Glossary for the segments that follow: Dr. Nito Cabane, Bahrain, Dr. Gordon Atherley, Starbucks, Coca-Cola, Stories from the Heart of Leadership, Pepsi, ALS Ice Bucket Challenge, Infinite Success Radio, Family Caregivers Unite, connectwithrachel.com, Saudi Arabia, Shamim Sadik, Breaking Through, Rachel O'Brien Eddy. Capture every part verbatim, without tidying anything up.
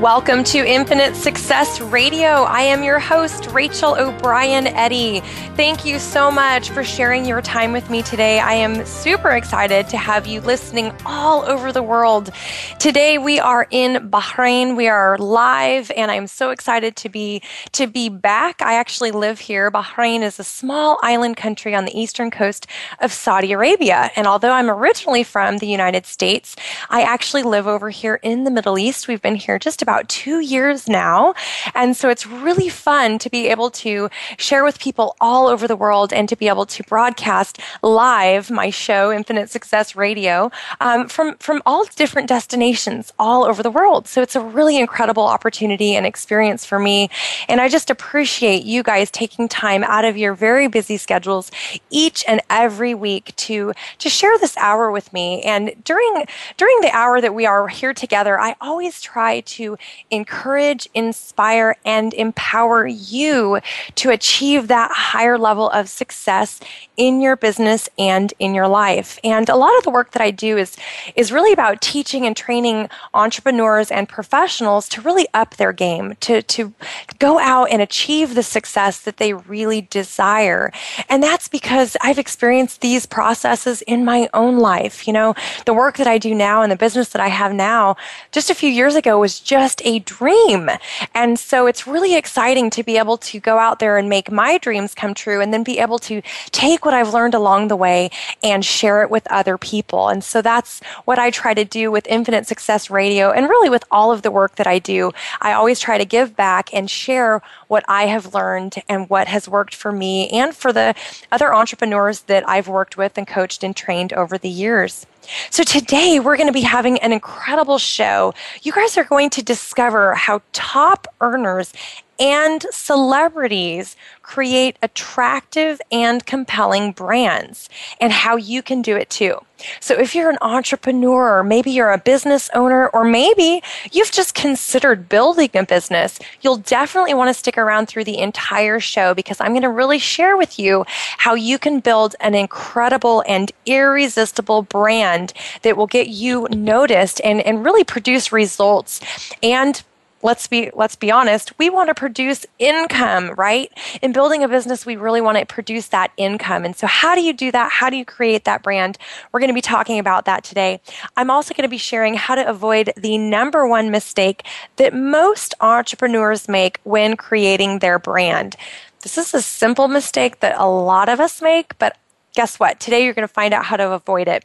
Welcome to Infinite Success Radio. I am your host, Rachel O'Brien Eddy. Thank you so much for sharing your time with me today. I am super excited to have you listening all over the world. Today we are in Bahrain. We are live, and I'm so excited to be to be back. I actually live here. Bahrain is a small island country on the eastern coast of Saudi Arabia. And although I'm originally from the United States, I actually live over here in the Middle East. We've been here just about two years now. And so it's really fun to be able to share with people all over the world and to be able to broadcast live my show, Infinite Success Radio, um, from, from all different destinations all over the world. So it's a really incredible opportunity and experience for me. And I just appreciate you guys taking time out of your very busy schedules each and every week to, to share this hour with me. And during, during the hour that we are here together, I always try to encourage, inspire, and empower you to achieve that higher level of success in your business and in your life. And a lot of the work that I do is, is really about teaching and training entrepreneurs and professionals to really up their game, to, to go out and achieve the success that they really desire. And that's because I've experienced these processes in my own life. You know, the work that I do now and the business that I have now, just a few years ago was just a dream. And so it's really exciting to be able to go out there and make my dreams come true and then be able to take what I've learned along the way and share it with other people. And so that's what I try to do with Infinite Success Radio and really with all of the work that I do. I always try to give back and share what I have learned and what has worked for me and for the other entrepreneurs that I've worked with and coached and trained over the years. So today we're going to be having an incredible show. You guys are going to discover how top earners and celebrities create attractive and compelling brands and how you can do it too. So if you're an entrepreneur, maybe you're a business owner, or maybe you've just considered building a business, you'll definitely want to stick around through the entire show because I'm going to really share with you how you can build an incredible and irresistible brand that will get you noticed and, and really produce results. And Let's be let's be honest, we want to produce income, right? In building a business, we really want to produce that income. And so how do you do that? How do you create that brand? We're going to be talking about that today. I'm also going to be sharing how to avoid the number one mistake that most entrepreneurs make when creating their brand. This is a simple mistake that a lot of us make, but guess what? Today you're going to find out how to avoid it.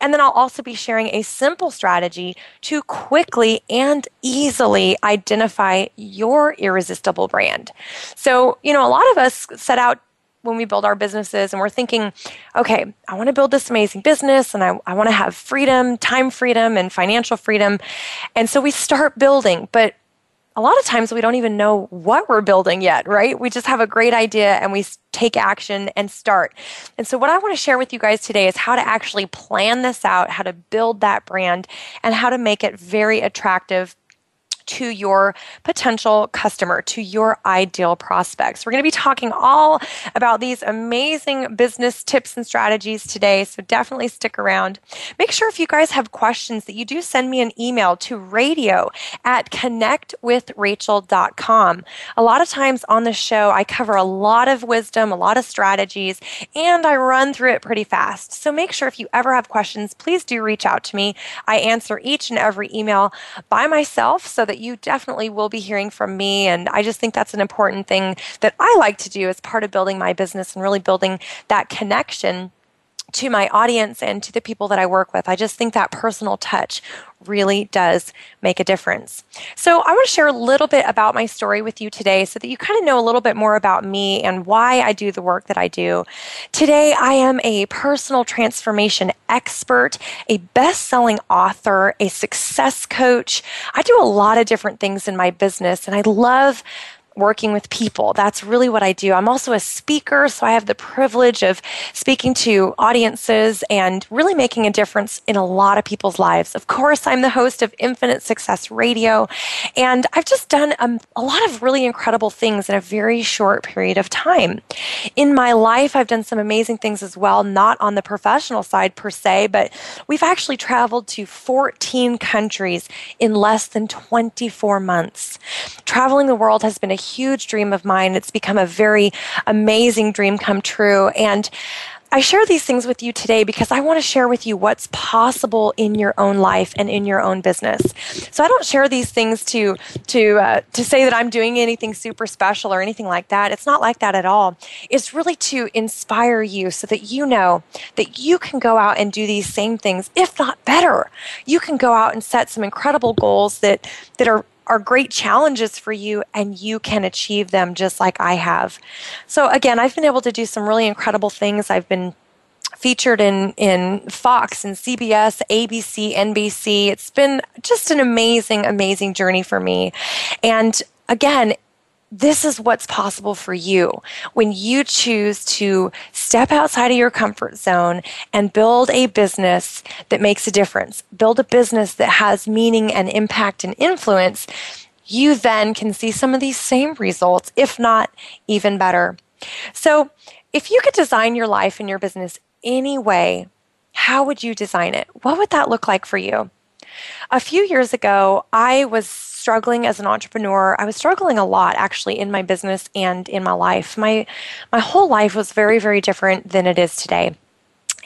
And then I'll also be sharing a simple strategy to quickly and easily identify your irresistible brand. So, you know, a lot of us set out when we build our businesses and we're thinking, okay, I want to build this amazing business and I, I want to have freedom, time freedom, and financial freedom. And so we start building, but a lot of times we don't even know what we're building yet, right? We just have a great idea and we take action and start. And so what I want to share with you guys today is how to actually plan this out, how to build that brand, and how to make it very attractive to your potential customer, to your ideal prospects. We're going to be talking all about these amazing business tips and strategies today, so definitely stick around. Make sure if you guys have questions that you do send me an email to radio at connect with rachel dot com. A lot of times on the show, I cover a lot of wisdom, a lot of strategies, and I run through it pretty fast. So make sure if you ever have questions, please do reach out to me. I answer each and every email by myself so that you definitely will be hearing from me. And I just think that's an important thing that I like to do as part of building my business and really building that connection to my audience and to the people that I work with. I just think that personal touch really does make a difference. So I want to share a little bit about my story with you today so that you kind of know a little bit more about me and why I do the work that I do. Today, I am a personal transformation expert, a best-selling author, a success coach. I do a lot of different things in my business, and I love working with people. That's really what I do. I'm also a speaker, so I have the privilege of speaking to audiences and really making a difference in a lot of people's lives. Of course, I'm the host of Infinite Success Radio, and I've just done a, a lot of really incredible things in a very short period of time. In my life, I've done some amazing things as well, not on the professional side per se, but we've actually traveled to fourteen countries in less than twenty-four months. Traveling the world has been a huge dream of mine. It's become a very amazing dream come true. And I share these things with you today because I want to share with you what's possible in your own life and in your own business. So I don't share these things to to uh, to say that I'm doing anything super special or anything like that. It's not like that at all. It's really to inspire you so that you know that you can go out and do these same things, if not better. You can go out and set some incredible goals that that are are great challenges for you, and you can achieve them just like I have. So again, I've been able to do some really incredible things. I've been featured in, in Fox and C B S, A B C, N B C. It's been just an amazing, amazing journey for me. And again, this is what's possible for you when you choose to step outside of your comfort zone and build a business that makes a difference. Build a business that has meaning and impact and influence. You then can see some of these same results, if not even better. So if you could design your life and your business any way, how would you design it? What would that look like for you? A few years ago, I was struggling as an entrepreneur. I was struggling a lot, actually, in my business and in my life. My my whole life was very, very different than it is today.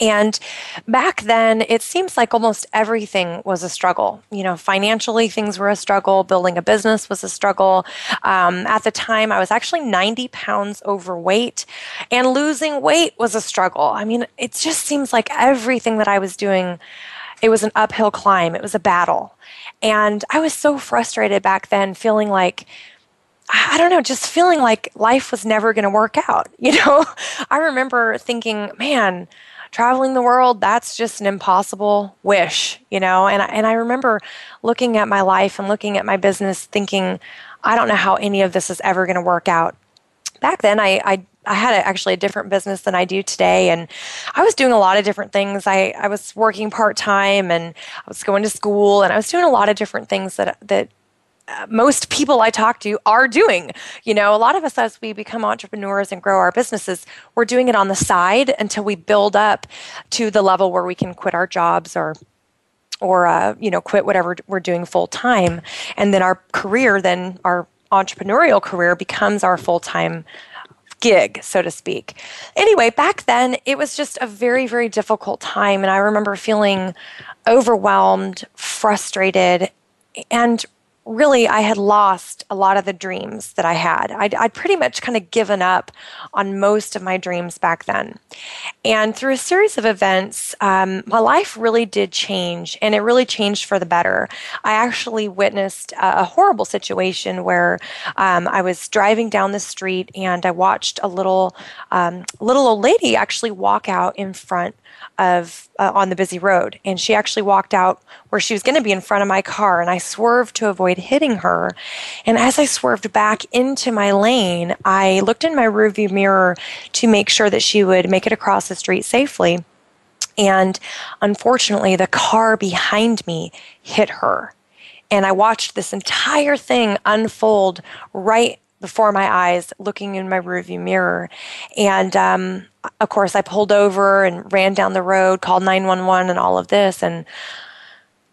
And back then, it seems like almost everything was a struggle. You know, financially, things were a struggle. Building a business was a struggle. Um, at the time, I was actually ninety pounds overweight, and losing weight was a struggle. I mean, it just seems like everything that I was doing, it was an uphill climb. It was a battle. And I was so frustrated back then, feeling like, I don't know, just feeling like life was never going to work out. You know, I remember thinking, man, traveling the world, that's just an impossible wish, you know. And I, and I remember looking at my life and looking at my business thinking, I don't know how any of this is ever going to work out. Back then, I, I I had a, actually a different business than I do today, and I was doing a lot of different things. I, I was working part-time, and I was going to school, and I was doing a lot of different things that that uh, most people I talk to are doing. You know, a lot of us, as we become entrepreneurs and grow our businesses, we're doing it on the side until we build up to the level where we can quit our jobs or or uh, you know, quit whatever we're doing full-time, and then our career, then our entrepreneurial career becomes our full-time gig, so to speak. Anyway, back then, it was just a very, very difficult time. And I remember feeling overwhelmed, frustrated, and really, I had lost a lot of the dreams that I had. I'd, I'd pretty much kind of given up on most of my dreams back then. And through a series of events, um, my life really did change, and it really changed for the better. I actually witnessed a, a horrible situation where um, I was driving down the street, and I watched a little, um, little old lady actually walk out in front of uh, on the busy road. And she actually walked out where she was going to be in front of my car, and I swerved to avoid hitting her. And as I swerved back into my lane, I looked in my rearview mirror to make sure that she would make it across the street safely. And unfortunately, the car behind me hit her. And I watched this entire thing unfold right before my eyes, looking in my rearview mirror. And um, of course, I pulled over and ran down the road, called nine one one and all of this. And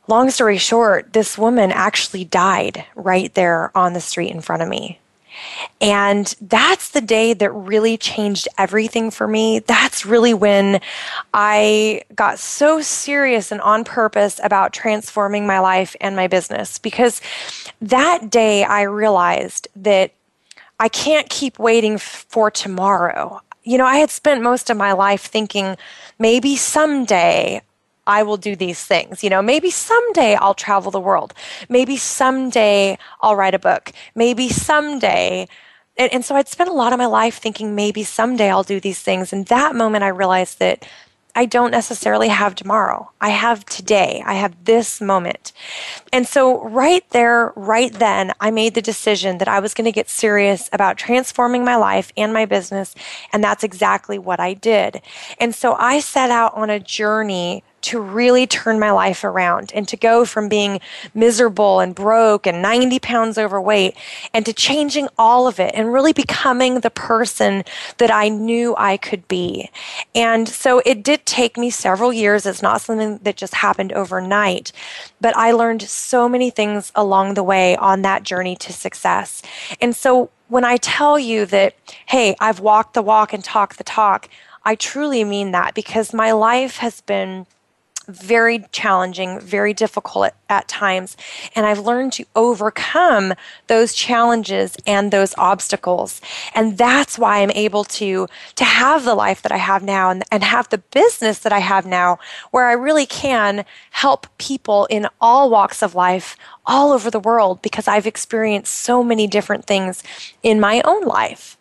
long story short, this woman actually died right there on the street in front of me. And that's the day that really changed everything for me. That's really when I got so serious and on purpose about transforming my life and my business, because that day I realized that I can't keep waiting for tomorrow. You know, I had spent most of my life thinking maybe someday I will do these things. You know, maybe someday I'll travel the world. Maybe someday I'll write a book. Maybe someday. And, and so I'd spent a lot of my life thinking maybe someday I'll do these things. And that moment I realized that I don't necessarily have tomorrow. I have today. I have this moment. And so right there, right then, I made the decision that I was going to get serious about transforming my life and my business. And that's exactly what I did. And so I set out on a journey to really turn my life around and to go from being miserable and broke and ninety pounds overweight and to changing all of it and really becoming the person that I knew I could be. And so it did take me several years. It's not something that just happened overnight, but I learned so many things along the way on that journey to success. And so when I tell you that, hey, I've walked the walk and talked the talk, I truly mean that, because my life has been very challenging, very difficult at, at times. And I've learned to overcome those challenges and those obstacles. And that's why I'm able to, to have the life that I have now and, and have the business that I have now, where I really can help people in all walks of life, all over the world, because I've experienced so many different things in my own life.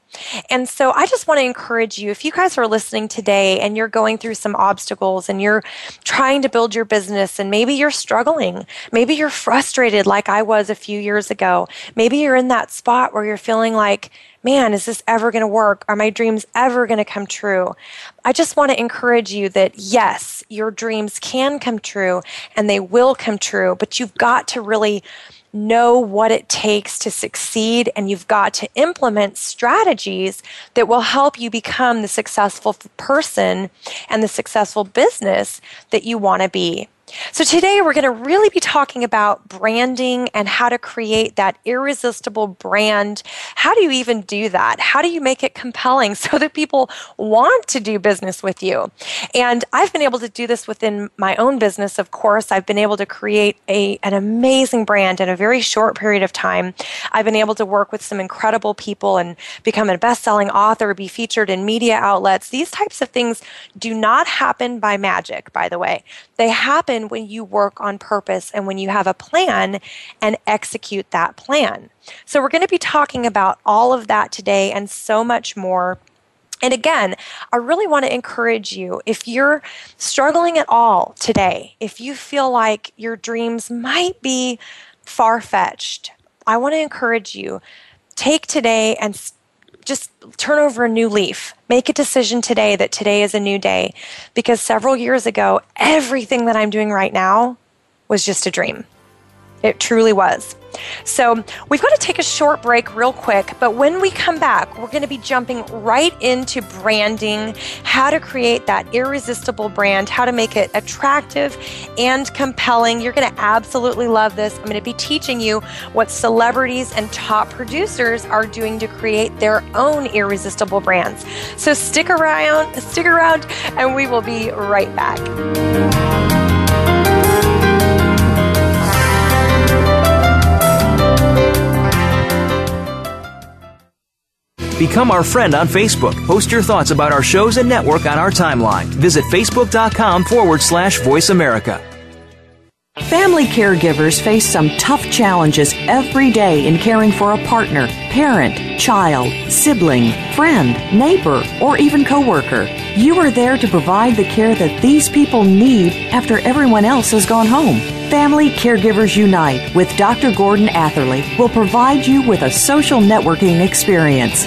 And so I just want to encourage you, if you guys are listening today and you're going through some obstacles and you're trying to build your business and maybe you're struggling, maybe you're frustrated like I was a few years ago, maybe you're in that spot where you're feeling like, man, is this ever going to work? Are my dreams ever going to come true? I just want to encourage you that, yes, your dreams can come true and they will come true, but you've got to really know what it takes to succeed, and you've got to implement strategies that will help you become the successful person and the successful business that you want to be. So today we're going to really be talking about branding and how to create that irresistible brand. How do you even do that? How do you make it compelling so that people want to do business with you? And I've been able to do this within my own business, of course. I've been able to create a, an amazing brand in a very short period of time. I've been able to work with some incredible people and become a best-selling author, be featured in media outlets. These types of things do not happen by magic, by the way. They happen when you work on purpose and when you have a plan and execute that plan. So we're going to be talking about all of that today and so much more. And again, I really want to encourage you, if you're struggling at all today, if you feel like your dreams might be far-fetched, I want to encourage you, take today and just turn over a new leaf. Make a decision today that today is a new day, because several years ago, everything that I'm doing right now was just a dream. It truly was. So we've got to take a short break real quick, but when we come back, we're going to be jumping right into branding, how to create that irresistible brand, how to make it attractive and compelling. You're going to absolutely love this. I'm going to be teaching you what celebrities and top producers are doing to create their own irresistible brands. So stick around, stick around, and we will be right back. Become our friend on Facebook. Post your thoughts about our shows and network on our timeline. Visit Facebook.com forward slash Voice America. Family caregivers face some tough challenges every day in caring for a partner, parent, child, sibling, friend, neighbor, or even coworker. You are there to provide the care that these people need after everyone else has gone home. Family Caregivers Unite with Doctor Gordon Atherley will provide you with a social networking experience.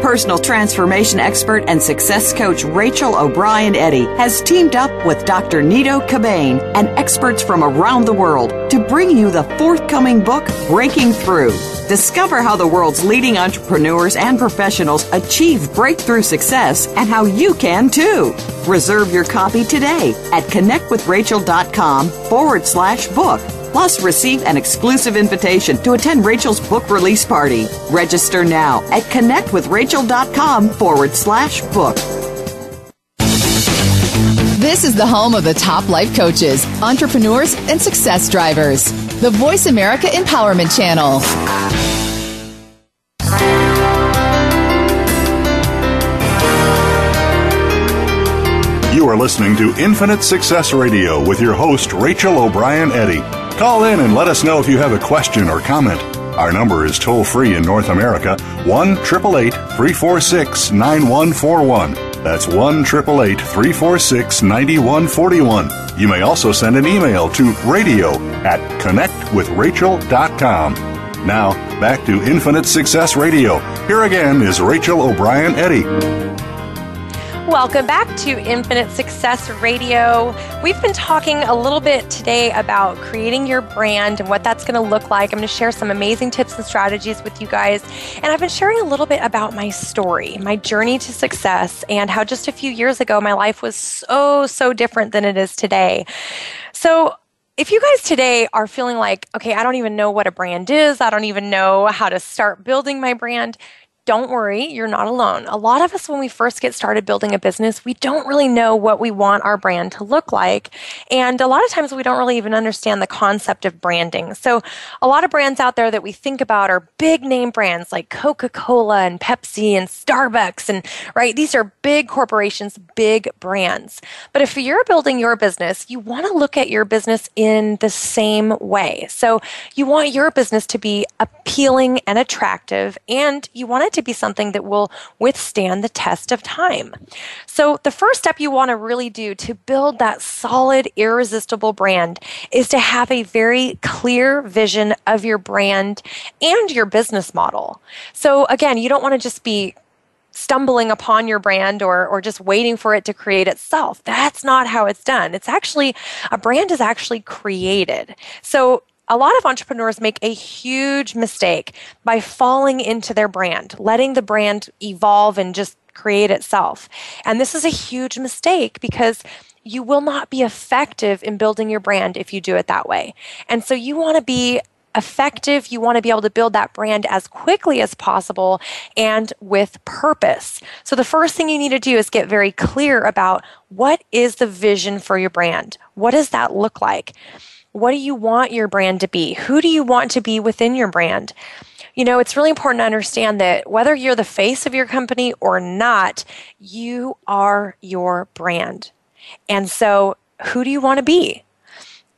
Personal transformation expert and success coach Rachel O'Brien Eddy has teamed up with Doctor Nito Cabane and experts from around the world to bring you the forthcoming book, Breaking Through. Discover how the world's leading entrepreneurs and professionals achieve breakthrough success and how you can too. Reserve your copy today at connectwithrachel.com forward slash book. Plus, receive an exclusive invitation to attend Rachel's book release party. Register now at connectwithrachel.com forward slash book. This is the home of the top life coaches, entrepreneurs, and success drivers. The Voice America Empowerment Channel. You are listening to Infinite Success Radio with your host, Rachel O'Brien Eddy. Call in and let us know if you have a question or comment. Our number is toll-free in North America, one eight eight eight, three four six, nine one four one. That's one eight eight eight, three four six, nine one four one. You may also send an email to radio at connect with rachel dot com. Now, back to Infinite Success Radio. Here again is Rachel O'Brien Eddy. Welcome back to Infinite Success Radio. We've been talking a little bit today about creating your brand and what that's going to look like. I'm going to share some amazing tips and strategies with you guys. And I've been sharing a little bit about my story, my journey to success, and how just a few years ago my life was so, so different than it is today. So if you guys today are feeling like, okay, I don't even know what a brand is, I don't even know how to start building my brand, don't worry, you're not alone. A lot of us, when we first get started building a business, we don't really know what we want our brand to look like. And a lot of times we don't really even understand the concept of branding. So a lot of brands out there that we think about are big name brands like Coca-Cola and Pepsi and Starbucks, and right, these are big corporations, big brands. But if you're building your business, you want to look at your business in the same way. So you want your business to be appealing and attractive, and you want it to be something that will withstand the test of time. So the first step you want to really do to build that solid, irresistible brand is to have a very clear vision of your brand and your business model. So again, you don't want to just be stumbling upon your brand or or just waiting for it to create itself. That's not how it's done. It's actually, a brand is actually created. So a lot of entrepreneurs make a huge mistake by falling into their brand, letting the brand evolve and just create itself. And this is a huge mistake because you will not be effective in building your brand if you do it that way. And so you want to be effective, you want to be able to build that brand as quickly as possible and with purpose. So the first thing you need to do is get very clear about what is the vision for your brand. What does that look like? What do you want your brand to be? Who do you want to be within your brand? You know, it's really important to understand that whether you're the face of your company or not, you are your brand. And so, who do you want to be?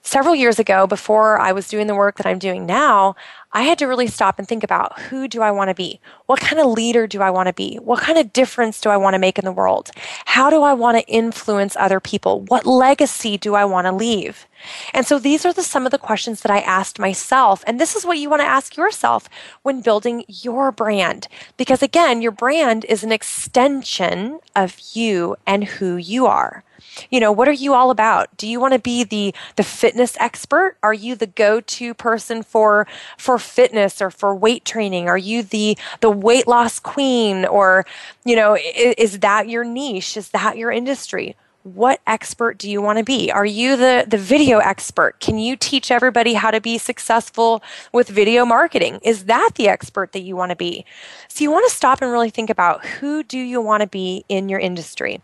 Several years ago, before I was doing the work that I'm doing now, I had to really stop and think about, who do I want to be? What kind of leader do I want to be? What kind of difference do I want to make in the world? How do I want to influence other people? What legacy do I want to leave? And so these are the, some of the questions that I asked myself. And this is what you want to ask yourself when building your brand. Because again, your brand is an extension of you and who you are. You know, what are you all about? Do you want to be the the fitness expert? Are you the go-to person for for fitness or for weight training? Are you the the weight loss queen? Or, you know, is, is that your niche? Is that your industry? What expert do you want to be? Are you the, the video expert? Can you teach everybody how to be successful with video marketing? Is that the expert that you want to be? So you want to stop and really think about, who do you want to be in your industry?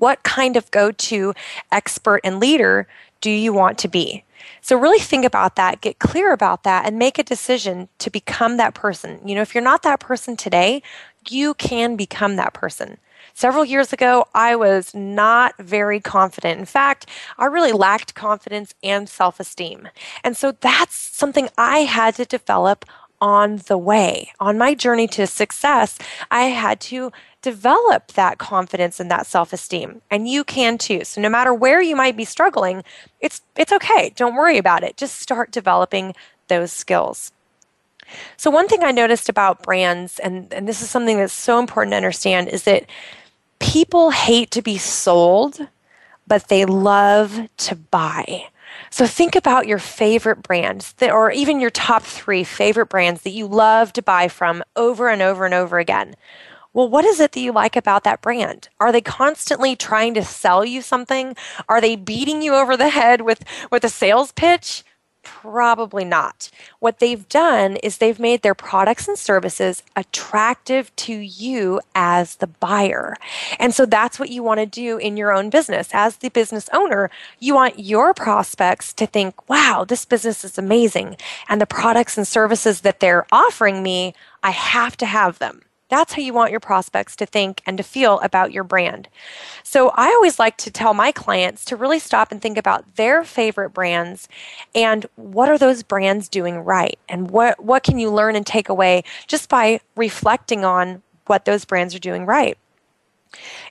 What kind of go-to expert and leader do you want to be? So really think about that, get clear about that, and make a decision to become that person. You know, if you're not that person today, you can become that person. Several years ago, I was not very confident. In fact, I really lacked confidence and self-esteem. And so that's something I had to develop on the way. On my journey to success, I had to develop that confidence and that self-esteem. And you can too. So no matter where you might be struggling, it's it's okay. Don't worry about it. Just start developing those skills. So one thing I noticed about brands, and, and this is something that's so important to understand, is that people hate to be sold, but they love to buy. So think about your favorite brands that, or even your top three favorite brands that you love to buy from over and over and over again. Well, what is it that you like about that brand? Are they constantly trying to sell you something? Are they beating you over the head with, with a sales pitch? Probably not. What they've done is they've made their products and services attractive to you as the buyer. And so that's what you want to do in your own business. As the business owner, you want your prospects to think, wow, this business is amazing. And the products and services that they're offering me, I have to have them. That's how you want your prospects to think and to feel about your brand. So I always like to tell my clients to really stop and think about their favorite brands and what are those brands doing right, and what, what can you learn and take away just by reflecting on what those brands are doing right.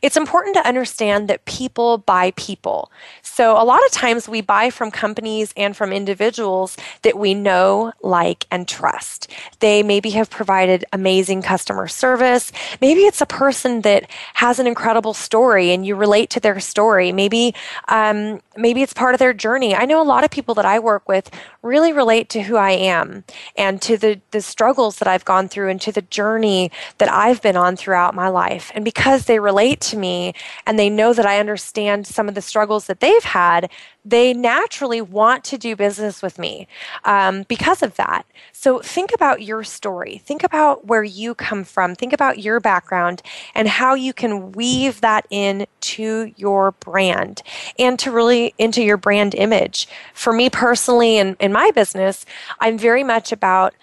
It's important to understand that people buy people. So a lot of times we buy from companies and from individuals that we know, like, and trust. They maybe have provided amazing customer service. Maybe it's a person that has an incredible story and you relate to their story. Maybe, um, maybe it's part of their journey. I know a lot of people that I work with really relate to who I am and to the, the struggles that I've gone through and to the journey that I've been on throughout my life. And because they relate to me and they know that I understand some of the struggles that they've had, they naturally want to do business with me um, because of that. So think about your story. Think about where you come from. Think about your background and how you can weave that in to your brand and to really into your brand image. For me personally and in, in my business, I'm very much about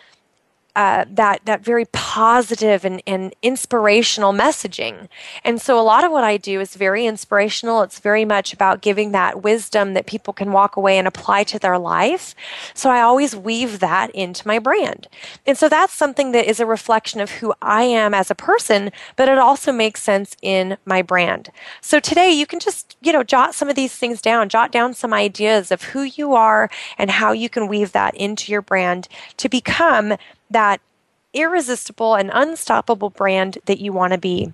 Uh, that that very positive and, and inspirational messaging. And so a lot of what I do is very inspirational. It's very much about giving that wisdom that people can walk away and apply to their life. So I always weave that into my brand. And so that's something that is a reflection of who I am as a person, but it also makes sense in my brand. So today you can just, you know, jot some of these things down, jot down some ideas of who you are and how you can weave that into your brand to become that irresistible and unstoppable brand that you want to be.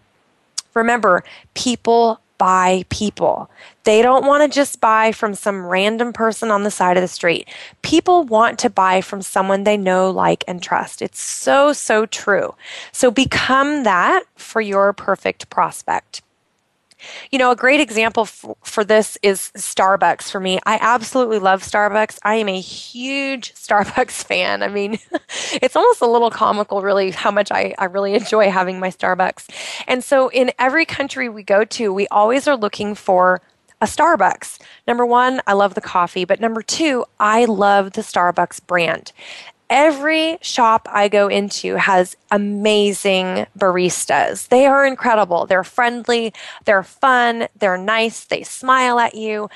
Remember, people buy people. They don't want to just buy from some random person on the side of the street. People want to buy from someone they know, like, and trust. It's so, so true. So become that for your perfect prospect. You know, a great example for, for this is Starbucks for me. I absolutely love Starbucks. I am a huge Starbucks fan. I mean, it's almost a little comical, really, how much I, I really enjoy having my Starbucks. And so in every country we go to, we always are looking for a Starbucks. Number one, I love the coffee. But number two, I love the Starbucks brand. Every shop I go into has amazing baristas. They are incredible. They're friendly. They're fun. They're nice. They smile at you.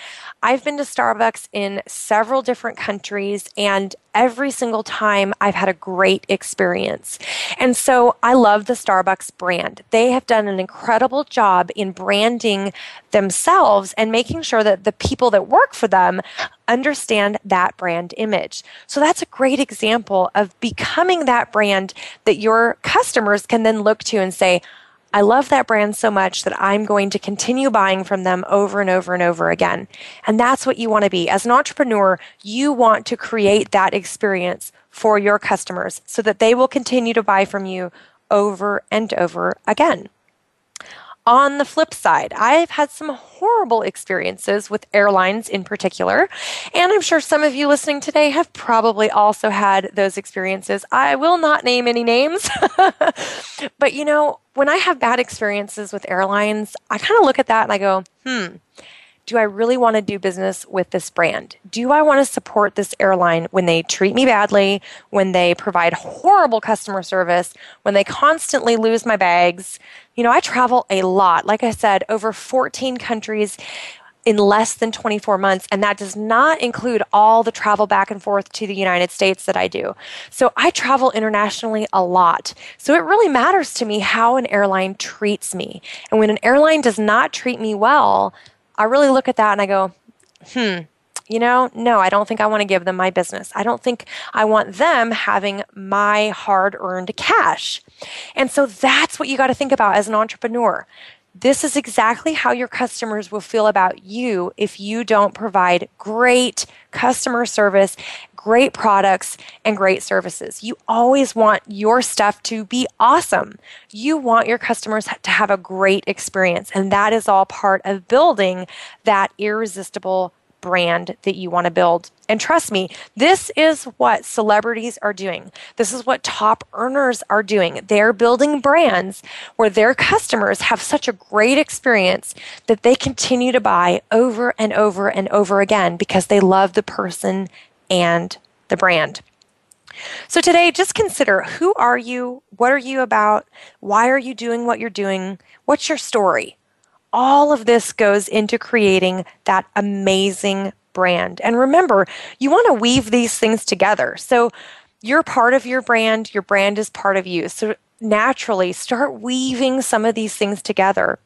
I've been to Starbucks in several different countries, and every single time I've had a great experience. And so I love the Starbucks brand. They have done an incredible job in branding themselves and making sure that the people that work for them understand that brand image. So that's a great example of becoming that brand that your customers can then look to and say, I love that brand so much that I'm going to continue buying from them over and over and over again. And that's what you want to be. As an entrepreneur, you want to create that experience for your customers so that they will continue to buy from you over and over again. On the flip side, I've had some horrible experiences with airlines in particular, and I'm sure some of you listening today have probably also had those experiences. I will not name any names, but you know, when I have bad experiences with airlines, I kind of look at that and I go, hmm, do I really want to do business with this brand? Do I want to support this airline when they treat me badly, when they provide horrible customer service, when they constantly lose my bags? You know, I travel a lot. Like I said, over fourteen countries in less than twenty-four months, and that does not include all the travel back and forth to the United States that I do. So I travel internationally a lot. So it really matters to me how an airline treats me. And when an airline does not treat me well, I really look at that and I go, hmm, you know, no, I don't think I want to give them my business. I don't think I want them having my hard-earned cash. And so that's what you got to think about as an entrepreneur. This is exactly how your customers will feel about you if you don't provide great customer service, great products, and great services. You always want your stuff to be awesome. You want your customers to have a great experience, and that is all part of building that irresistible brand that you want to build. And trust me, this is what celebrities are doing. This is what top earners are doing. They're building brands where their customers have such a great experience that they continue to buy over and over and over again because they love the person and the brand. So today, just consider, who are you? What are you about? Why are you doing what you're doing? What's your story? All of this goes into creating that amazing brand. And remember, you want to weave these things together. So you're part of your brand, your brand is part of you. So naturally, start weaving some of these things together.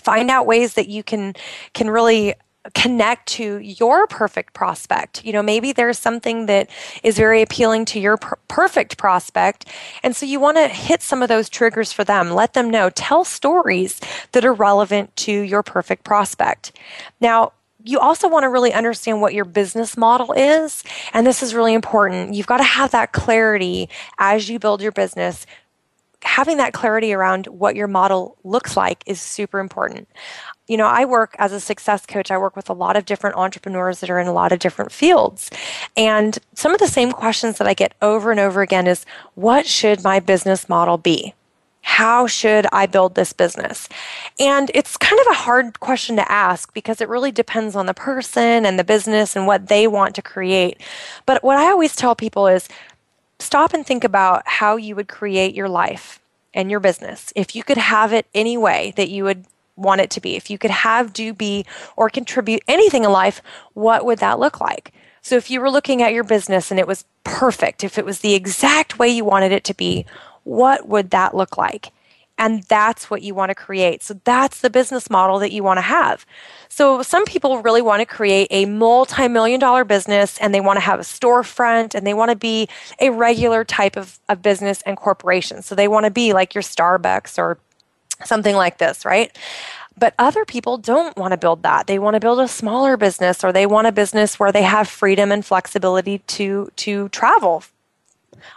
Find out ways that you can can really connect to your perfect prospect. You know, maybe there's something that is very appealing to your per- perfect prospect. And so you want to hit some of those triggers for them. Let them know. Tell stories that are relevant to your perfect prospect. Now, you also want to really understand what your business model is. And this is really important. You've got to have that clarity as you build your business. Having that clarity around what your model looks like is super important. You know, I work as a success coach. I work with a lot of different entrepreneurs that are in a lot of different fields. And some of the same questions that I get over and over again is, what should my business model be? How should I build this business? And it's kind of a hard question to ask because it really depends on the person and the business and what they want to create. But what I always tell people is, stop and think about how you would create your life and your business if you could have it any way that you would want it to be. If you could have, do, be, or contribute anything in life, what would that look like? So if you were looking at your business and it was perfect, if it was the exact way you wanted it to be, what would that look like? And that's what you want to create. So that's the business model that you want to have. So some people really want to create a multi-million dollar business, and they want to have a storefront, and they want to be a regular type of, of business and corporation. So they want to be like your Starbucks or something like this, right? But other people don't want to build that. They want to build a smaller business, or they want a business where they have freedom and flexibility to, to travel.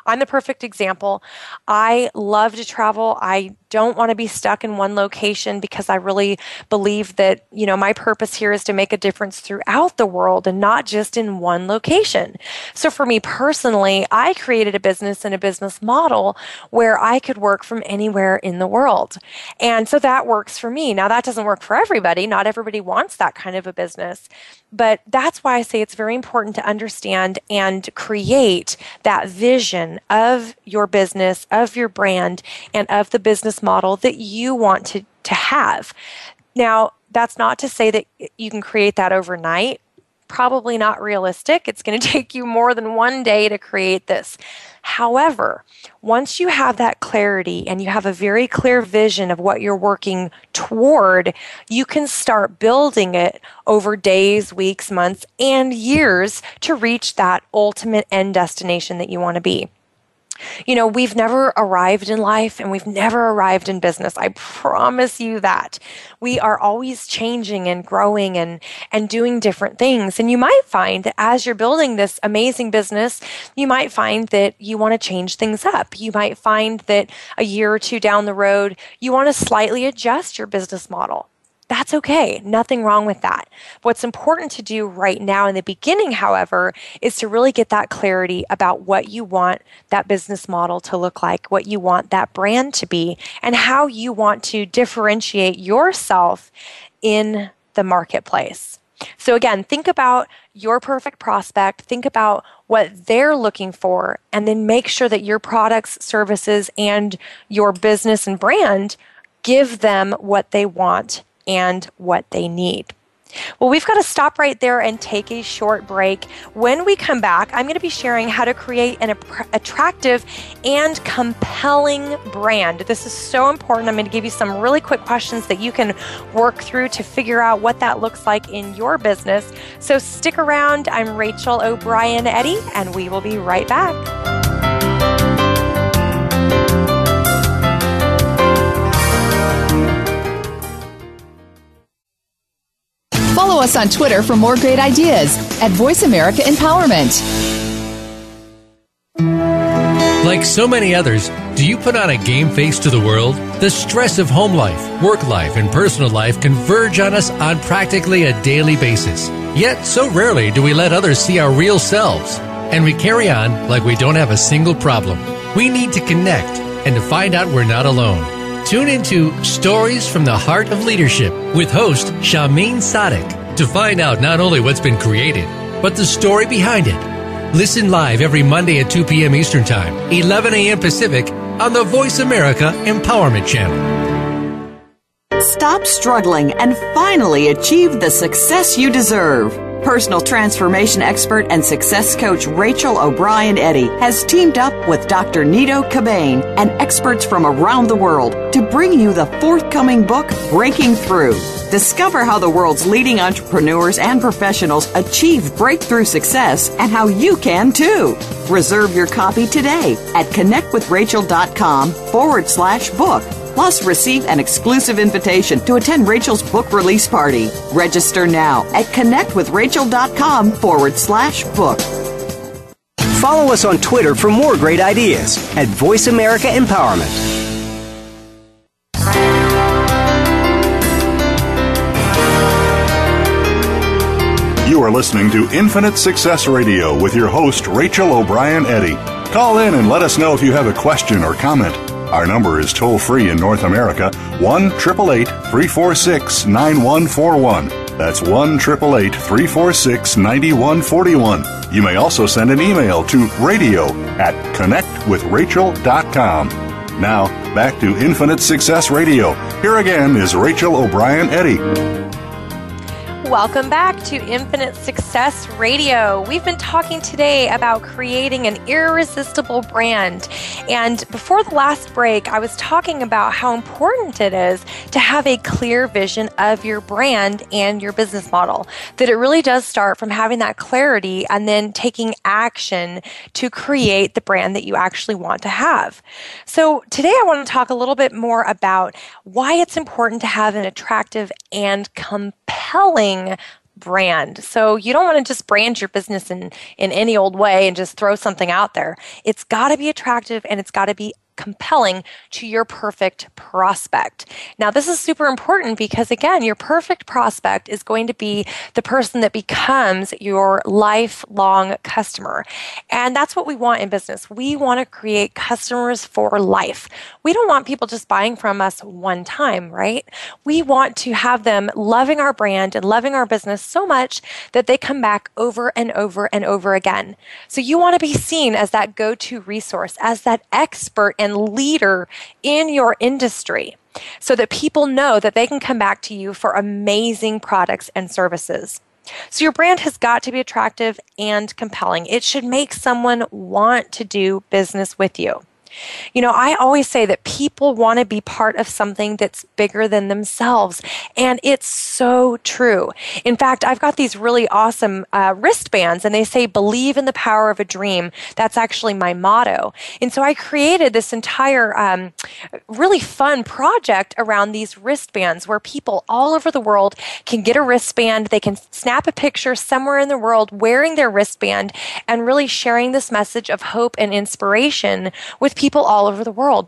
I'm the perfect example. I love to travel. I don't want to be stuck in one location because I really believe that, you know, my purpose here is to make a difference throughout the world and not just in one location. So for me personally, I created a business and a business model where I could work from anywhere in the world. And so that works for me. Now, that doesn't work for everybody. Not everybody wants that kind of a business. But that's why I say it's very important to understand and create that vision of your business, of your brand, and of the business model that you want to, to have. Now, that's not to say that you can create that overnight. Probably not realistic. It's going to take you more than one day to create this. However, once you have that clarity and you have a very clear vision of what you're working toward, you can start building it over days, weeks, months, and years to reach that ultimate end destination that you want to be. You know, we've never arrived in life, and we've never arrived in business. I promise you that. We are always changing and growing and, and doing different things. And you might find that as you're building this amazing business, you might find that you want to change things up. You might find that a year or two down the road, you want to slightly adjust your business model. That's okay. Nothing wrong with that. What's important to do right now in the beginning, however, is to really get that clarity about what you want that business model to look like, what you want that brand to be, and how you want to differentiate yourself in the the marketplace. So again, think about your perfect prospect, think about what they're looking for, and then make sure that your products, services, and your business and brand give them what they want and what they need. Well, we've got to stop right there and take a short break. When we come back, I'm going to be sharing how to create an attractive and compelling brand. This is so important. I'm going to give you some really quick questions that you can work through to figure out what that looks like in your business. So stick around. I'm Rachel O'Brien Eddy, and we will be right back. Follow us on Twitter for more great ideas at Voice America Empowerment. Like so many others, do you put on a game face to the world? The stress of home life, work life, and personal life converge on us on practically a daily basis. Yet, so rarely do we let others see our real selves, and we carry on like we don't have a single problem. We need to connect and to find out we're not alone. Tune into Stories from the Heart of Leadership with host Shamim Sadik to find out not only what's been created, but the story behind it. Listen live every Monday at two p.m. Eastern Time, eleven a.m. Pacific on the Voice America Empowerment Channel. Stop struggling and finally achieve the success you deserve. Personal transformation expert and success coach Rachel O'Brien Eddy has teamed up with Doctor Nito Cabane and experts from around the world to bring you the forthcoming book, Breaking Through. Discover how the world's leading entrepreneurs and professionals achieve breakthrough success and how you can too. Reserve your copy today at connectwithrachel.com forward slash book. Plus, receive an exclusive invitation to attend Rachel's book release party. Register now at connectwithrachel.com forward slash book. Follow us on Twitter for more great ideas at Voice America Empowerment. You are listening to Infinite Success Radio with your host, Rachel O'Brien Eddy. Call in and let us know if you have a question or comment. Our number is toll-free in North America, one eight eight eight, three four six, nine one four one. That's one eight eight eight, three four six, nine one four one. You may also send an email to radio at connect with rachel dot com. Now, back to Infinite Success Radio. Here again is Rachel O'Brien Eddy. Welcome back to Infinite Success Radio. We've been talking today about creating an irresistible brand. And before the last break, I was talking about how important it is to have a clear vision of your brand and your business model. That it really does start from having that clarity and then taking action to create the brand that you actually want to have. So today I want to talk a little bit more about why it's important to have an attractive and compelling brand. So you don't want to just brand your business in, in any old way and just throw something out there. It's got to be attractive and it's got to be compelling to your perfect prospect. Now, this is super important because, again, your perfect prospect is going to be the person that becomes your lifelong customer. And that's what we want in business. We want to create customers for life. We don't want people just buying from us one time, right? We want to have them loving our brand and loving our business so much that they come back over and over and over again. So you want to be seen as that go-to resource, as that expert and leader in your industry, so that people know that they can come back to you for amazing products and services. So your brand has got to be attractive and compelling. It should make someone want to do business with you. You know, I always say that people want to be part of something that's bigger than themselves, and it's so true. In fact, I've got these really awesome uh, wristbands, and they say, believe in the power of a dream. That's actually my motto. And so I created this entire um, really fun project around these wristbands where people all over the world can get a wristband. They can snap a picture somewhere in the world wearing their wristband and really sharing this message of hope and inspiration with people all over the world.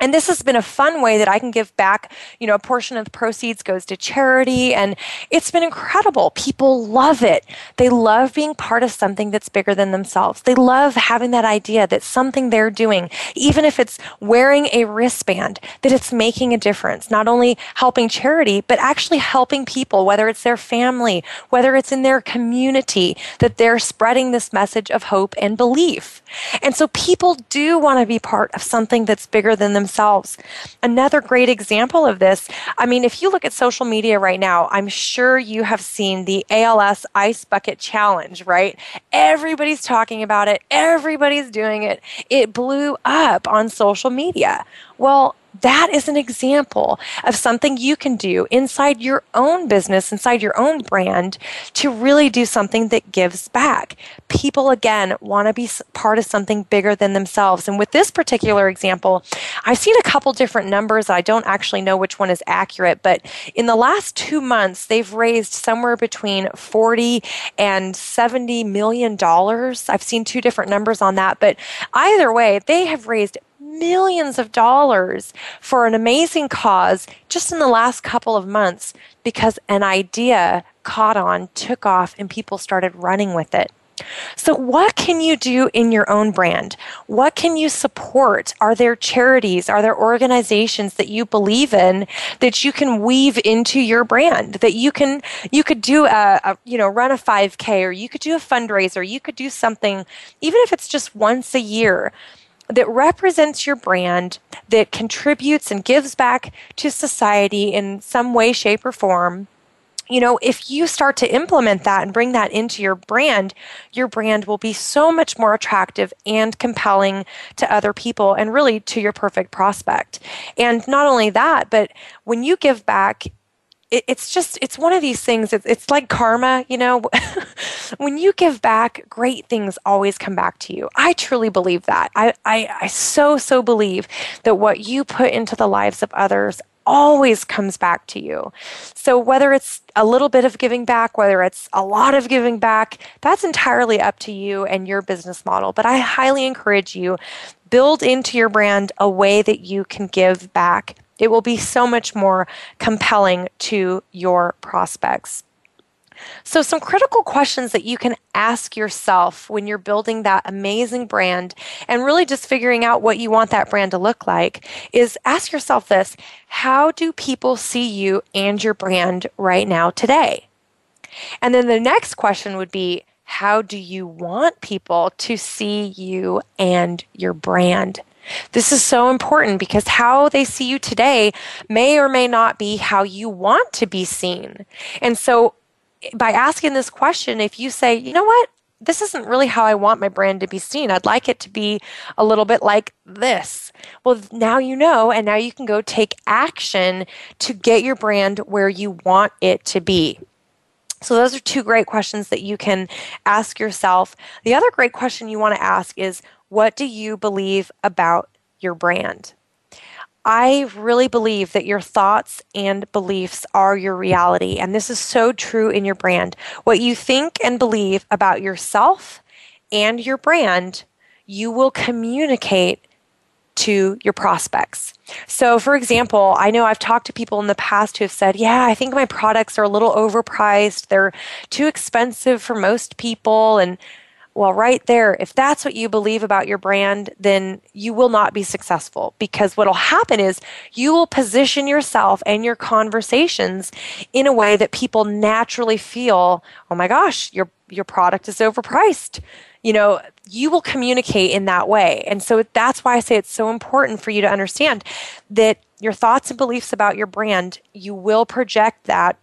And this has been a fun way that I can give back. You know, a portion of the proceeds goes to charity, and it's been incredible. People love it. They love being part of something that's bigger than themselves. They love having that idea that something they're doing, even if it's wearing a wristband, that it's making a difference, not only helping charity, but actually helping people, whether it's their family, whether it's in their community, that they're spreading this message of hope and belief. And so people do want to be part of something that's bigger than themselves. Themselves. Another great example of this, I mean, if you look at social media right now, I'm sure you have seen the A L S Ice Bucket Challenge, right? Everybody's talking about it. Everybody's doing it. It blew up on social media. Well, that is an example of something you can do inside your own business, inside your own brand, to really do something that gives back. People, again, want to be part of something bigger than themselves. And with this particular example, I've seen a couple different numbers. I don't actually know which one is accurate, but in the last two months, they've raised somewhere between forty and seventy million dollars. I've seen two different numbers on that, but either way, they have raised millions of dollars for an amazing cause just in the last couple of months because an idea caught on, took off, and people started running with it. So what can you do in your own brand? What can you support? Are there charities? Are there organizations that you believe in that you can weave into your brand? That you can you could do a, a you know run a five K, or you could do a fundraiser, you could do something, even if it's just once a year, that represents your brand, that contributes and gives back to society in some way, shape, or form. You know, if you start to implement that and bring that into your brand, your brand will be so much more attractive and compelling to other people and really to your perfect prospect. And not only that, but when you give back, it's just, it's one of these things, it's like karma, you know, when you give back, great things always come back to you. I truly believe that. I, I, I so, so believe that what you put into the lives of others always comes back to you. So whether it's a little bit of giving back, whether it's a lot of giving back, that's entirely up to you and your business model. But I highly encourage you, build into your brand a way that you can give back. It will be so much more compelling to your prospects. So some critical questions that you can ask yourself when you're building that amazing brand and really just figuring out what you want that brand to look like is ask yourself this: how do people see you and your brand right now today? And then the next question would be, how do you want people to see you and your brand? This is so important because how they see you today may or may not be how you want to be seen. And so by asking this question, if you say, you know what, this isn't really how I want my brand to be seen. I'd like it to be a little bit like this. Well, now you know, and now you can go take action to get your brand where you want it to be. So those are two great questions that you can ask yourself. The other great question you want to ask is, what do you believe about your brand? I really believe that your thoughts and beliefs are your reality, and this is so true in your brand. What you think and believe about yourself and your brand, you will communicate to your prospects. So for example, I know I've talked to people in the past who have said, yeah, I think my products are a little overpriced. They're too expensive for most people. And well, right there, if that's what you believe about your brand, then you will not be successful, because what will happen is you will position yourself and your conversations in a way that people naturally feel, oh my gosh, your your product is overpriced. You know, you will communicate in that way. And so that's why I say it's so important for you to understand that your thoughts and beliefs about your brand, you will project that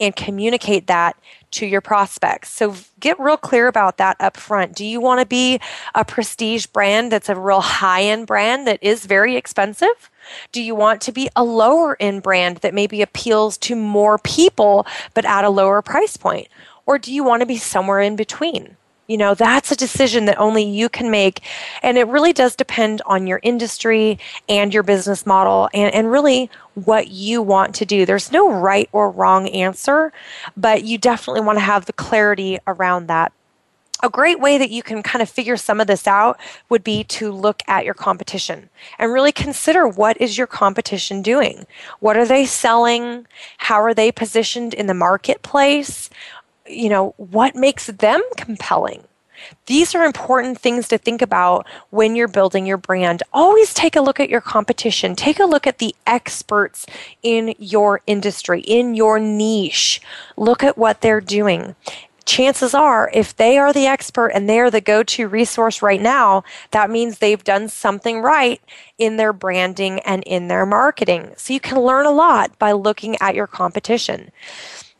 and communicate that to your prospects. So get real clear about that up front. Do you want to be a prestige brand that's a real high-end brand that is very expensive? Do you want to be a lower-end brand that maybe appeals to more people but at a lower price point? Or do you want to be somewhere in between? You know, that's a decision that only you can make. And it really does depend on your industry and your business model and, and really what you want to do. There's no right or wrong answer, but you definitely want to have the clarity around that. A great way that you can kind of figure some of this out would be to look at your competition and really consider, what is your competition doing? What are they selling? How are they positioned in the marketplace? You know, what makes them compelling? These are important things to think about when you're building your brand. Always take a look at your competition. Take a look at the experts in your industry, in your niche. Look at what they're doing. Chances are, if they are the expert and they are the go-to resource right now, that means they've done something right in their branding and in their marketing. So you can learn a lot by looking at your competition.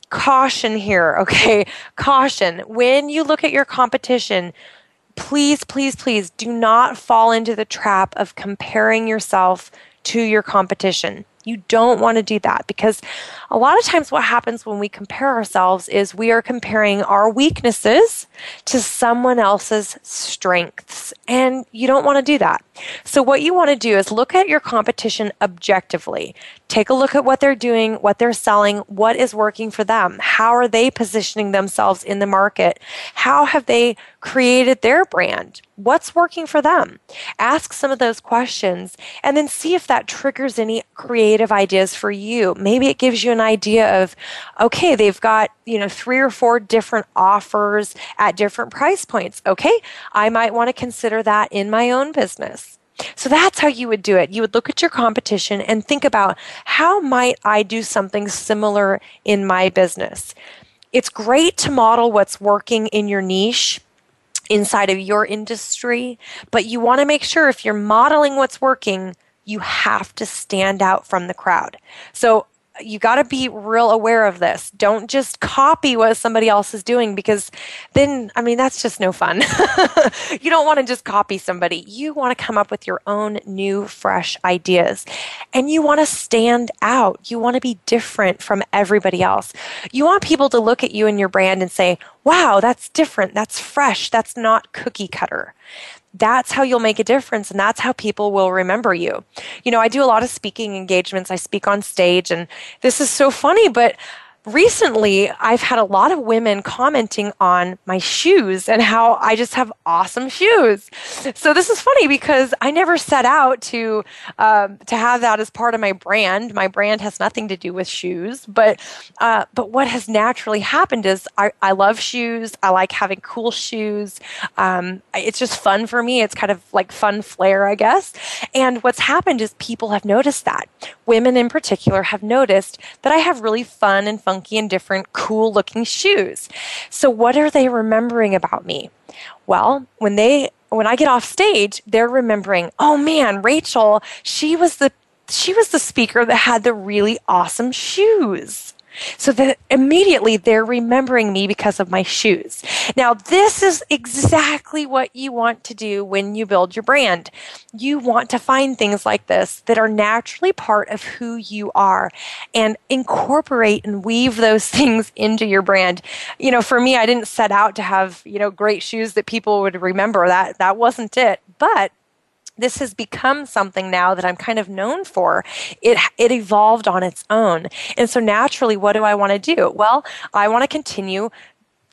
Caution here, okay? Caution. When you look at your competition, please, please, please do not fall into the trap of comparing yourself to your competition. You don't want to do that, because a lot of times what happens when we compare ourselves is we are comparing our weaknesses to someone else's strengths, and you don't want to do that. So what you want to do is look at your competition objectively. Take a look at what they're doing, what they're selling, what is working for them. How are they positioning themselves in the market? How have they created their brand? What's working for them? Ask some of those questions and then see if that triggers any creative ideas for you. Maybe it gives you an idea of, okay, they've got, you know, three or four different offers at different price points. Okay, I might want to consider that in my own business. So that's how you would do it. You would look at your competition and think about, how might I do something similar in my business? It's great to model what's working in your niche, inside of your industry, but you want to make sure, if you're modeling what's working, you have to stand out from the crowd. So you got to be real aware of this. Don't just copy what somebody else is doing, because then, I mean, that's just no fun. You don't want to just copy somebody. You want to come up with your own new, fresh ideas. And you want to stand out. You want to be different from everybody else. You want people to look at you and your brand and say, wow, that's different. That's fresh. That's not cookie cutter. That's how you'll make a difference, and that's how people will remember you. You know, I do a lot of speaking engagements. I speak on stage, and this is so funny, but recently I've had a lot of women commenting on my shoes and how I just have awesome shoes. So this is funny, because I never set out to um, to have that as part of my brand. My brand has nothing to do with shoes, but uh, but what has naturally happened is I, I love shoes. I like having cool shoes. Um, it's just fun for me. It's kind of like fun flair, I guess. And what's happened is people have noticed that. Women in particular have noticed that I have really fun and funky and different, cool looking shoes. So what are they remembering about me? Well, when they when I get off stage, they're remembering, oh man, Rachel, she was the she was the speaker that had the really awesome shoes. So that immediately they're remembering me because of my shoes. Now, this is exactly what you want to do when you build your brand. You want to find things like this that are naturally part of who you are, and incorporate and weave those things into your brand. You know, for me, I didn't set out to have, you know, great shoes that people would remember. That that wasn't it. But this has become something now that I'm kind of known for. It it evolved on its own. And so naturally, what do I want to do? Well, I want to continue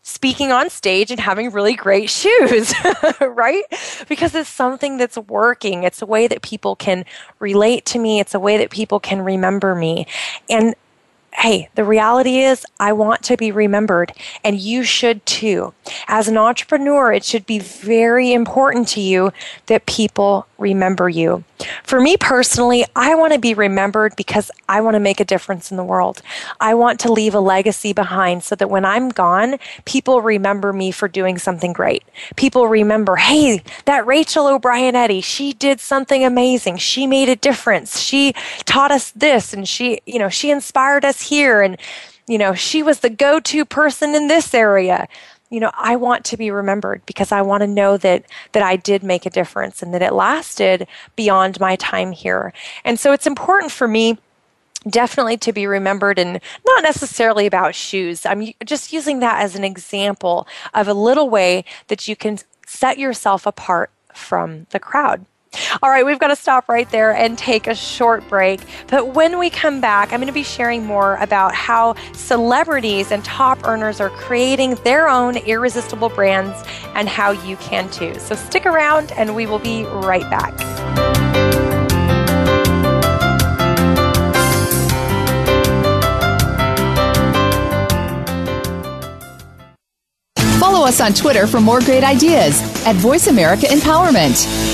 speaking on stage and having really great shoes, right? Because it's something that's working. It's a way that people can relate to me. It's a way that people can remember me. And hey, the reality is, I want to be remembered, and you should too. As an entrepreneur, it should be very important to you that people remember you. For me personally, I want to be remembered because I want to make a difference in the world. I want to leave a legacy behind so that when I'm gone, people remember me for doing something great. People remember, hey, that Rachel O'Brien Eddy, she did something amazing. She made a difference. She taught us this, and she, you know, she inspired us here, and, you know, she was the go-to person in this area. You know, I want to be remembered because I want to know that that I did make a difference and that it lasted beyond my time here. And so it's important for me definitely to be remembered, and not necessarily about shoes. I'm just using that as an example of a little way that you can set yourself apart from the crowd. All right, we've got to stop right there and take a short break. But when we come back, I'm going to be sharing more about how celebrities and top earners are creating their own irresistible brands and how you can too. So stick around and we will be right back. Follow us on Twitter for more great ideas at Voice America Empowerment.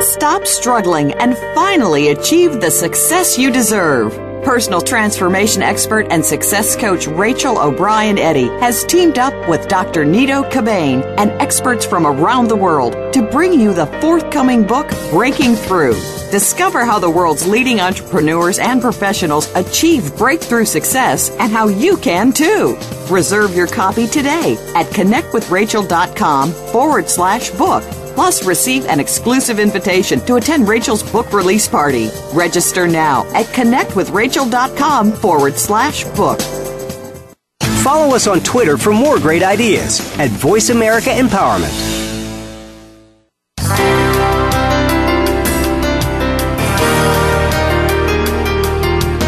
Stop struggling and finally achieve the success you deserve. Personal transformation expert and success coach Rachel O'Brien Eddy has teamed up with Doctor Nito Cabane and experts from around the world to bring you the forthcoming book, Breaking Through. Discover how the world's leading entrepreneurs and professionals achieve breakthrough success and how you can too. Reserve your copy today at connectwithrachel.com forward slash book. Plus, receive an exclusive invitation to attend Rachel's book release party. Register now at connectwithrachel.com forward slash book. Follow us on Twitter for more great ideas at Voice America Empowerment.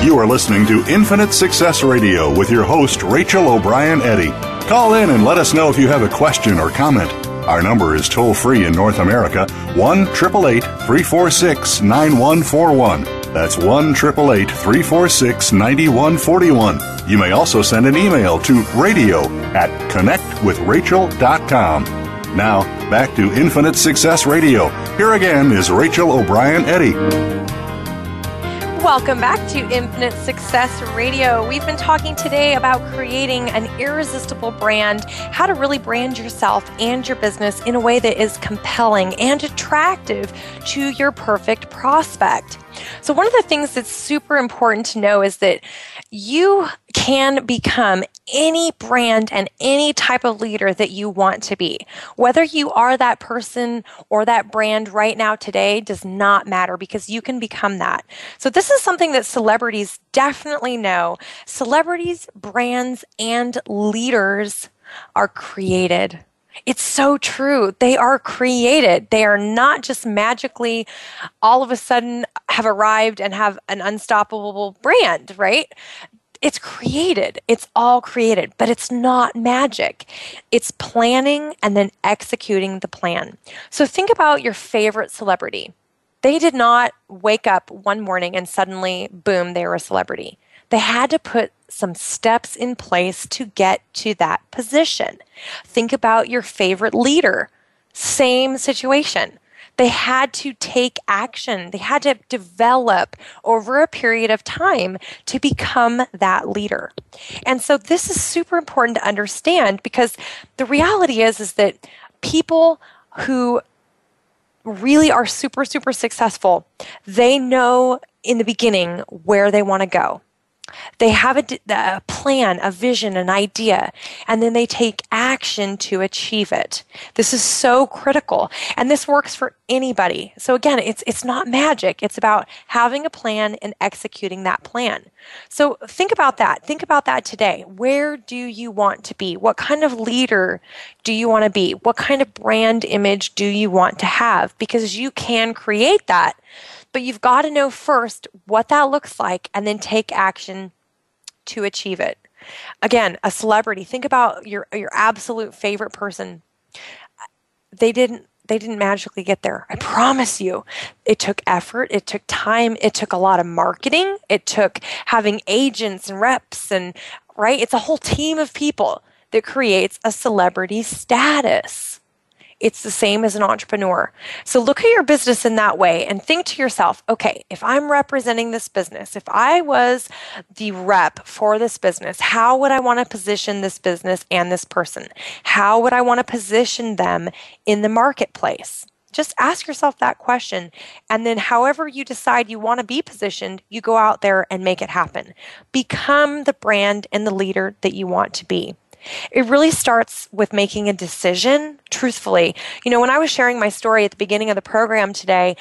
You are listening to Infinite Success Radio with your host, Rachel O'Brien Eddy. Call in and let us know if you have a question or comment. Our number is toll-free in North America, one eight eight eight, three four six, nine one four one. That's one eight eight eight, three four six, nine one four one. You may also send an email to radio at connect with rachel dot com. Now, back to Infinite Success Radio. Here again is Rachel O'Brien Eddy. Welcome back to Infinite Success Radio. We've been talking today about creating an irresistible brand, how to really brand yourself and your business in a way that is compelling and attractive to your perfect prospect. So one of the things that's super important to know is that you can become any brand and any type of leader that you want to be. Whether you are that person or that brand right now today does not matter, because you can become that. So this is something that celebrities definitely know. Celebrities, brands, and leaders are created. It's so true. They are created. They are not just magically all of a sudden have arrived and have an unstoppable brand, right? It's created. It's all created, but it's not magic. It's planning and then executing the plan. So think about your favorite celebrity. They did not wake up one morning and suddenly, boom, they were a celebrity. They had to put some steps in place to get to that position. Think about your favorite leader. Same situation. They had to take action. They had to develop over a period of time to become that leader. And so this is super important to understand, because the reality is, is that people who really are super, super successful, they know in the beginning where they want to go. They have a, a plan, a vision, an idea, and then they take action to achieve it. This is so critical, and this works for anybody. So again, it's it's not magic. It's about having a plan and executing that plan. So think about that. Think about that today. Where do you want to be? What kind of leader do you want to be? What kind of brand image do you want to have? Because you can create that. But you've got to know first what that looks like and then take action to achieve it. Again, a celebrity. Think about your your absolute favorite person. They didn't they didn't magically get there. I promise you. It took effort. It took time. It took a lot of marketing. It took having agents and reps and, right? It's a whole team of people that creates a celebrity status. It's the same as an entrepreneur. So look at your business in that way and think to yourself, okay, if I'm representing this business, if I was the rep for this business, how would I want to position this business and this person? How would I want to position them in the marketplace? Just ask yourself that question, and then however you decide you want to be positioned, you go out there and make it happen. Become the brand and the leader that you want to be. It really starts with making a decision, truthfully. You know, when I was sharing my story at the beginning of the program today,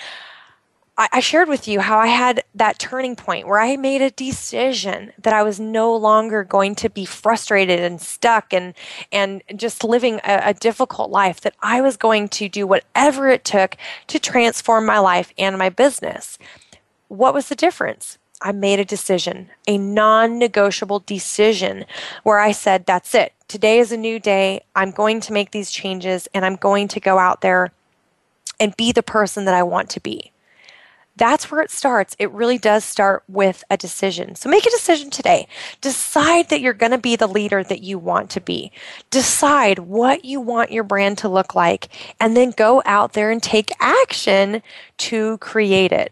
I, I shared with you how I had that turning point where I made a decision that I was no longer going to be frustrated and stuck and, and just living a, a difficult life, that I was going to do whatever it took to transform my life and my business. What was the difference? I made a decision, a non-negotiable decision where I said, that's it. Today is a new day. I'm going to make these changes and I'm going to go out there and be the person that I want to be. That's where it starts. It really does start with a decision. So make a decision today. Decide that you're going to be the leader that you want to be. Decide what you want your brand to look like and then go out there and take action to create it.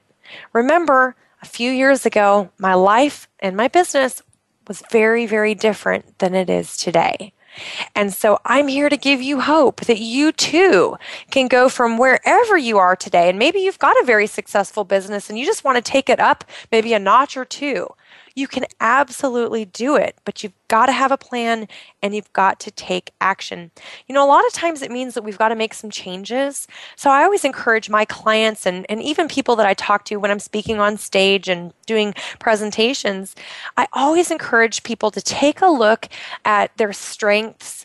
Remember, a few years ago, my life and my business was very, very different than it is today. And so I'm here to give you hope that you too can go from wherever you are today. And maybe you've got a very successful business and you just want to take it up maybe a notch or two. You can absolutely do it, but you've got to have a plan and you've got to take action. You know, a lot of times it means that we've got to make some changes. So I always encourage my clients and, and even people that I talk to when I'm speaking on stage and doing presentations, I always encourage people to take a look at their strengths,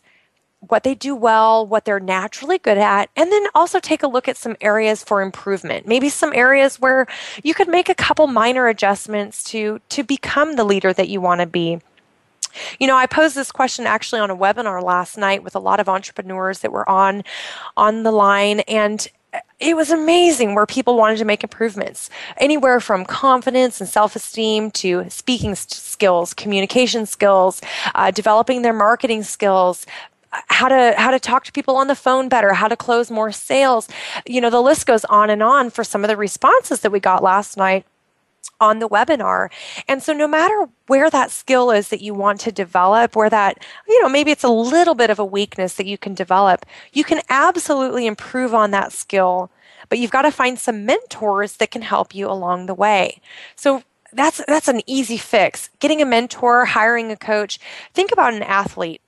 what they do well, what they're naturally good at, and then also take a look at some areas for improvement. Maybe some areas where you could make a couple minor adjustments to, to become the leader that you want to be. You know, I posed this question actually on a webinar last night with a lot of entrepreneurs that were on, on the line, and it was amazing where people wanted to make improvements, anywhere from confidence and self-esteem to speaking skills, communication skills, uh, developing their marketing skills, how to how to talk to people on the phone better, how to close more sales. You know, the list goes on and on for some of the responses that we got last night on the webinar. And so no matter where that skill is that you want to develop, where that, you know, maybe it's a little bit of a weakness that you can develop, you can absolutely improve on that skill, but you've got to find some mentors that can help you along the way. So that's that's an easy fix. Getting a mentor, hiring a coach. Think about an athlete.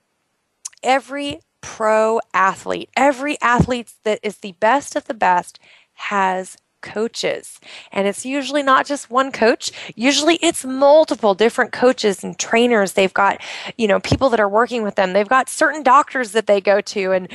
Every pro athlete, every athlete that is the best of the best has coaches. And it's usually not just one coach. Usually it's multiple different coaches and trainers. They've got, you know, people that are working with them. They've got certain doctors that they go to. And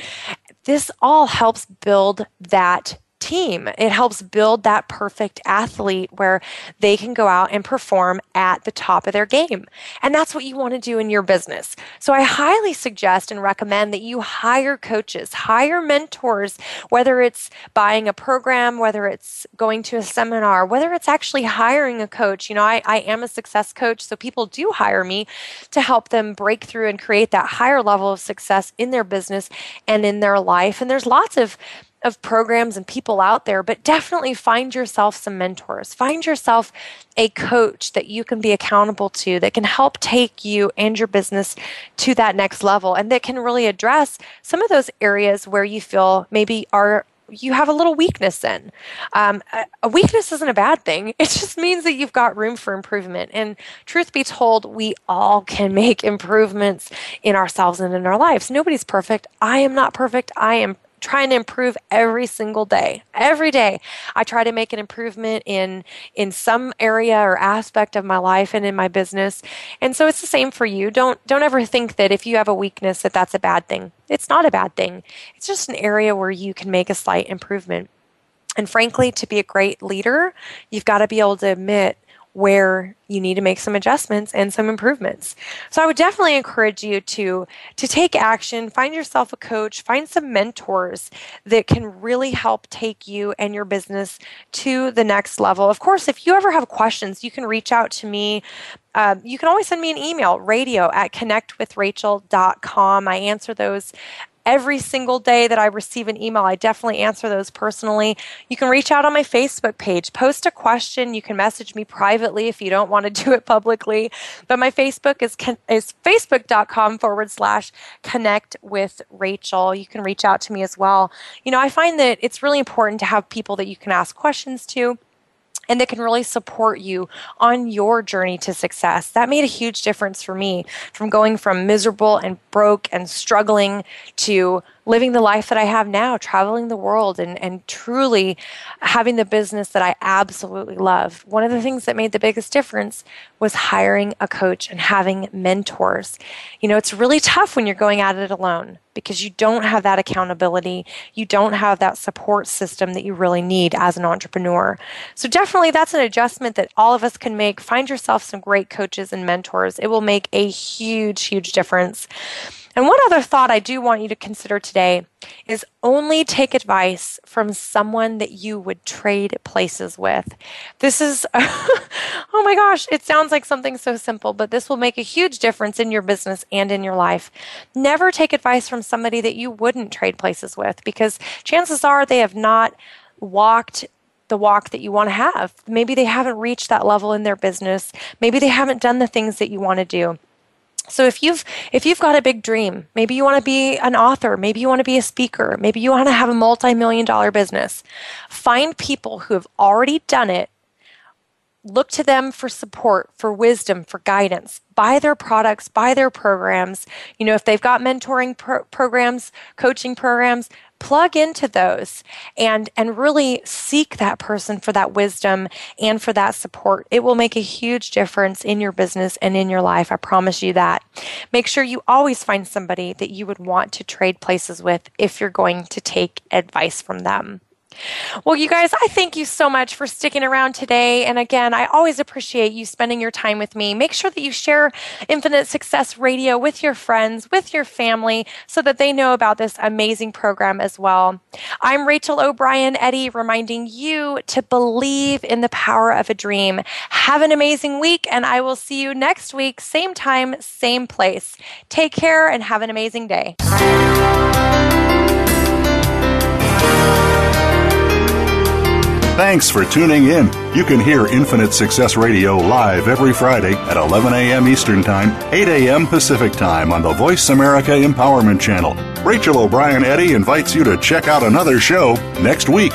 this all helps build that team. It helps build that perfect athlete where they can go out and perform at the top of their game. And that's what you want to do in your business. So I highly suggest and recommend that you hire coaches, hire mentors, whether it's buying a program, whether it's going to a seminar, whether it's actually hiring a coach. You know, I, I am a success coach, so people do hire me to help them break through and create that higher level of success in their business and in their life. And there's lots of of programs and people out there, but definitely find yourself some mentors. Find yourself a coach that you can be accountable to, that can help take you and your business to that next level, and that can really address some of those areas where you feel maybe are you have a little weakness in. Um, a weakness isn't a bad thing. It just means that you've got room for improvement. And truth be told, we all can make improvements in ourselves and in our lives. Nobody's perfect. I am not perfect. I am trying to improve every single day. Every day, I try to make an improvement in in some area or aspect of my life and in my business. And so it's the same for you. Don't don't ever think that if you have a weakness that that's a bad thing. It's not a bad thing. It's just an area where you can make a slight improvement. And frankly, to be a great leader, you've got to be able to admit where you need to make some adjustments and some improvements. So I would definitely encourage you to, to take action, find yourself a coach, find some mentors that can really help take you and your business to the next level. Of course, if you ever have questions, you can reach out to me. Uh, you can always send me an email, radio at connect with rachel dot com. I answer those every single day that I receive an email, I definitely answer those personally. You can reach out on my Facebook page, post a question. You can message me privately if you don't want to do it publicly. But my Facebook is, is facebook.com forward slash connect with Rachel. You can reach out to me as well. You know, I find that it's really important to have people that you can ask questions to, and that can really support you on your journey to success. That made a huge difference for me, from going from miserable and broke and struggling to living the life that I have now, traveling the world, and, and truly having the business that I absolutely love. One of the things that made the biggest difference was hiring a coach and having mentors. You know, it's really tough when you're going at it alone, because you don't have that accountability. You don't have that support system that you really need as an entrepreneur. So definitely that's an adjustment that all of us can make. Find yourself some great coaches and mentors. It will make a huge, huge difference. And one other thought I do want you to consider today is only take advice from someone that you would trade places with. This is, oh my gosh, it sounds like something so simple, but this will make a huge difference in your business and in your life. Never take advice from somebody that you wouldn't trade places with, because chances are they have not walked the walk that you want to have. Maybe they haven't reached that level in their business. Maybe they haven't done the things that you want to do. So if you've if you've got a big dream, maybe you want to be an author, maybe you want to be a speaker, maybe you want to have a multi-million dollar business, find people who have already done it, look to them for support, for wisdom, for guidance, buy their products, buy their programs. You know, if they've got mentoring pro- programs, coaching programs, plug into those and and really seek that person for that wisdom and for that support. It will make a huge difference in your business and in your life. I promise you that. Make sure you always find somebody that you would want to trade places with if you're going to take advice from them. Well, you guys, I thank you so much for sticking around today. And again, I always appreciate you spending your time with me. Make sure that you share Infinite Success Radio with your friends, with your family, so that they know about this amazing program as well. I'm Rachel O'Brien Eddy, reminding you to believe in the power of a dream. Have an amazing week, and I will see you next week, same time, same place. Take care and have an amazing day. Thanks for tuning in. You can hear Infinite Success Radio live every Friday at eleven a.m. Eastern Time, eight a.m. Pacific Time on the Voice America Empowerment Channel. Rachel O'Brien Eddy invites you to check out another show next week.